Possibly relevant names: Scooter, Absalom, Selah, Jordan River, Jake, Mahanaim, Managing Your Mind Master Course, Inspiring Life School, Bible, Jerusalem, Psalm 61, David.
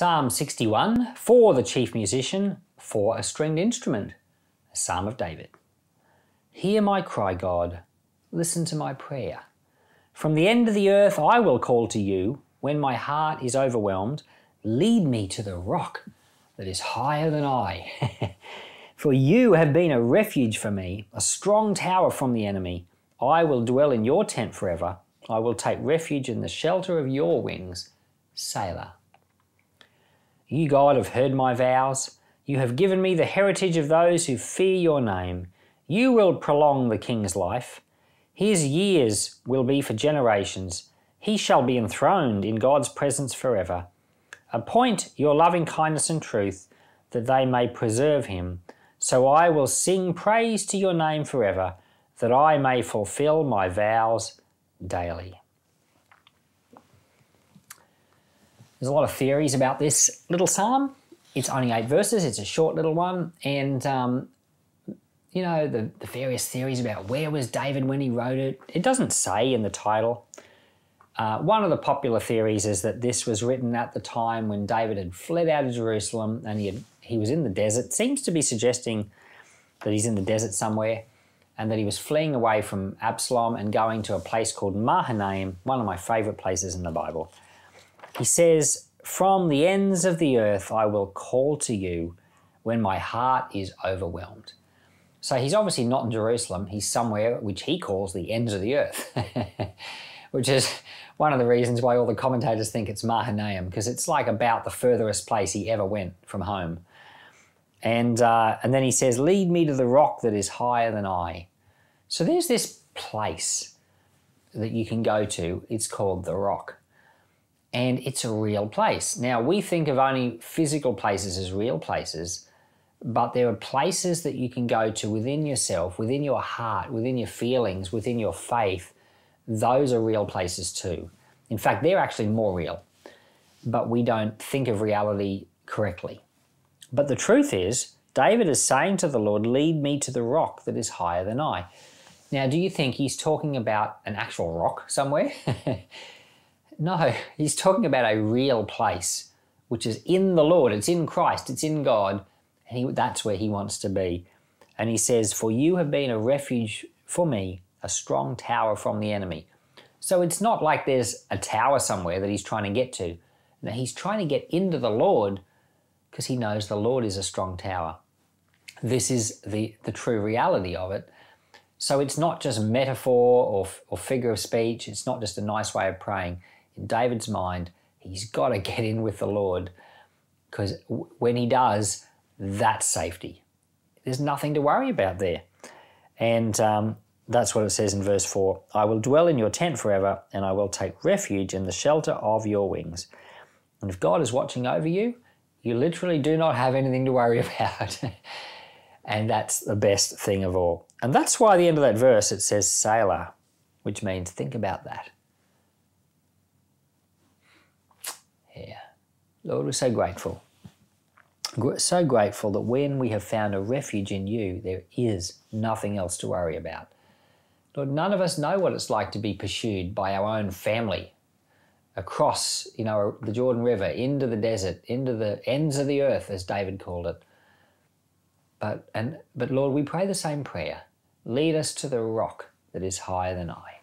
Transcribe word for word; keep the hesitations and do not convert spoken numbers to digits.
Psalm sixty-one, for the chief musician, for a stringed instrument, a psalm of David. Hear my cry, God, listen to my prayer. From the end of the earth I will call to you. When my heart is overwhelmed, lead me to the rock that is higher than I. For you have been a refuge for me, a strong tower from the enemy. I will dwell in your tent forever. I will take refuge in the shelter of your wings. Selah. You, God, have heard my vows. You have given me the heritage of those who fear your name. You will prolong the king's life. His years will be for generations. He shall be enthroned in God's presence forever. Appoint your loving kindness and truth, that they may preserve him. So I will sing praise to your name forever, that I may fulfill my vows daily. There's a lot of theories about this little psalm. It's only eight verses, it's a short little one, and um, you know, the, the various theories about where was David when he wrote it. It doesn't say in the title. Uh, one of the popular theories is that this was written at the time when David had fled out of Jerusalem and he, had, he was in the desert. Seems to be suggesting that he's in the desert somewhere and that he was fleeing away from Absalom and going to a place called Mahanaim, one of my favourite places in the Bible. He says, from the ends of the earth I will call to you when my heart is overwhelmed. So he's obviously not in Jerusalem, he's somewhere which he calls the ends of the earth, which is one of the reasons why all the commentators think it's Mahanaim, because it's like about the furthest place he ever went from home. And, uh, and then he says, lead me to the rock that is higher than I. So there's this place that you can go to, it's called the rock. And it's a real place. Now, we think of only physical places as real places, but there are places that you can go to within yourself, within your heart, within your feelings, within your faith. Those are real places too. In fact, they're actually more real, but we don't think of reality correctly. But the truth is, David is saying to the Lord, lead me to the rock that is higher than I. Now, do you think he's talking about an actual rock somewhere? No, he's talking about a real place, which is in the Lord, it's in Christ, it's in God, and he, that's where he wants to be. And he says, for you have been a refuge for me, a strong tower from the enemy. So it's not like there's a tower somewhere that he's trying to get to. No, he's trying to get into the Lord because he knows the Lord is a strong tower. This is the, the true reality of it. So it's not just metaphor or, or figure of speech, it's not just a nice way of praying. In David's mind, he's got to get in with the Lord, because when he does, that's safety. There's nothing to worry about there. And um, that's what it says in verse four. I will dwell in your tent forever, and I will take refuge in the shelter of your wings. And if God is watching over you, you literally do not have anything to worry about. And that's the best thing of all. And that's why at the end of that verse it says Selah, which means think about that. Yeah. Lord, we're so grateful. So grateful that when we have found a refuge in you, there is nothing else to worry about. Lord, none of us know what it's like to be pursued by our own family across, you know, the Jordan River, into the desert, into the ends of the earth, as David called it. But, and, but Lord, we pray the same prayer. Lead us to the rock that is higher than I.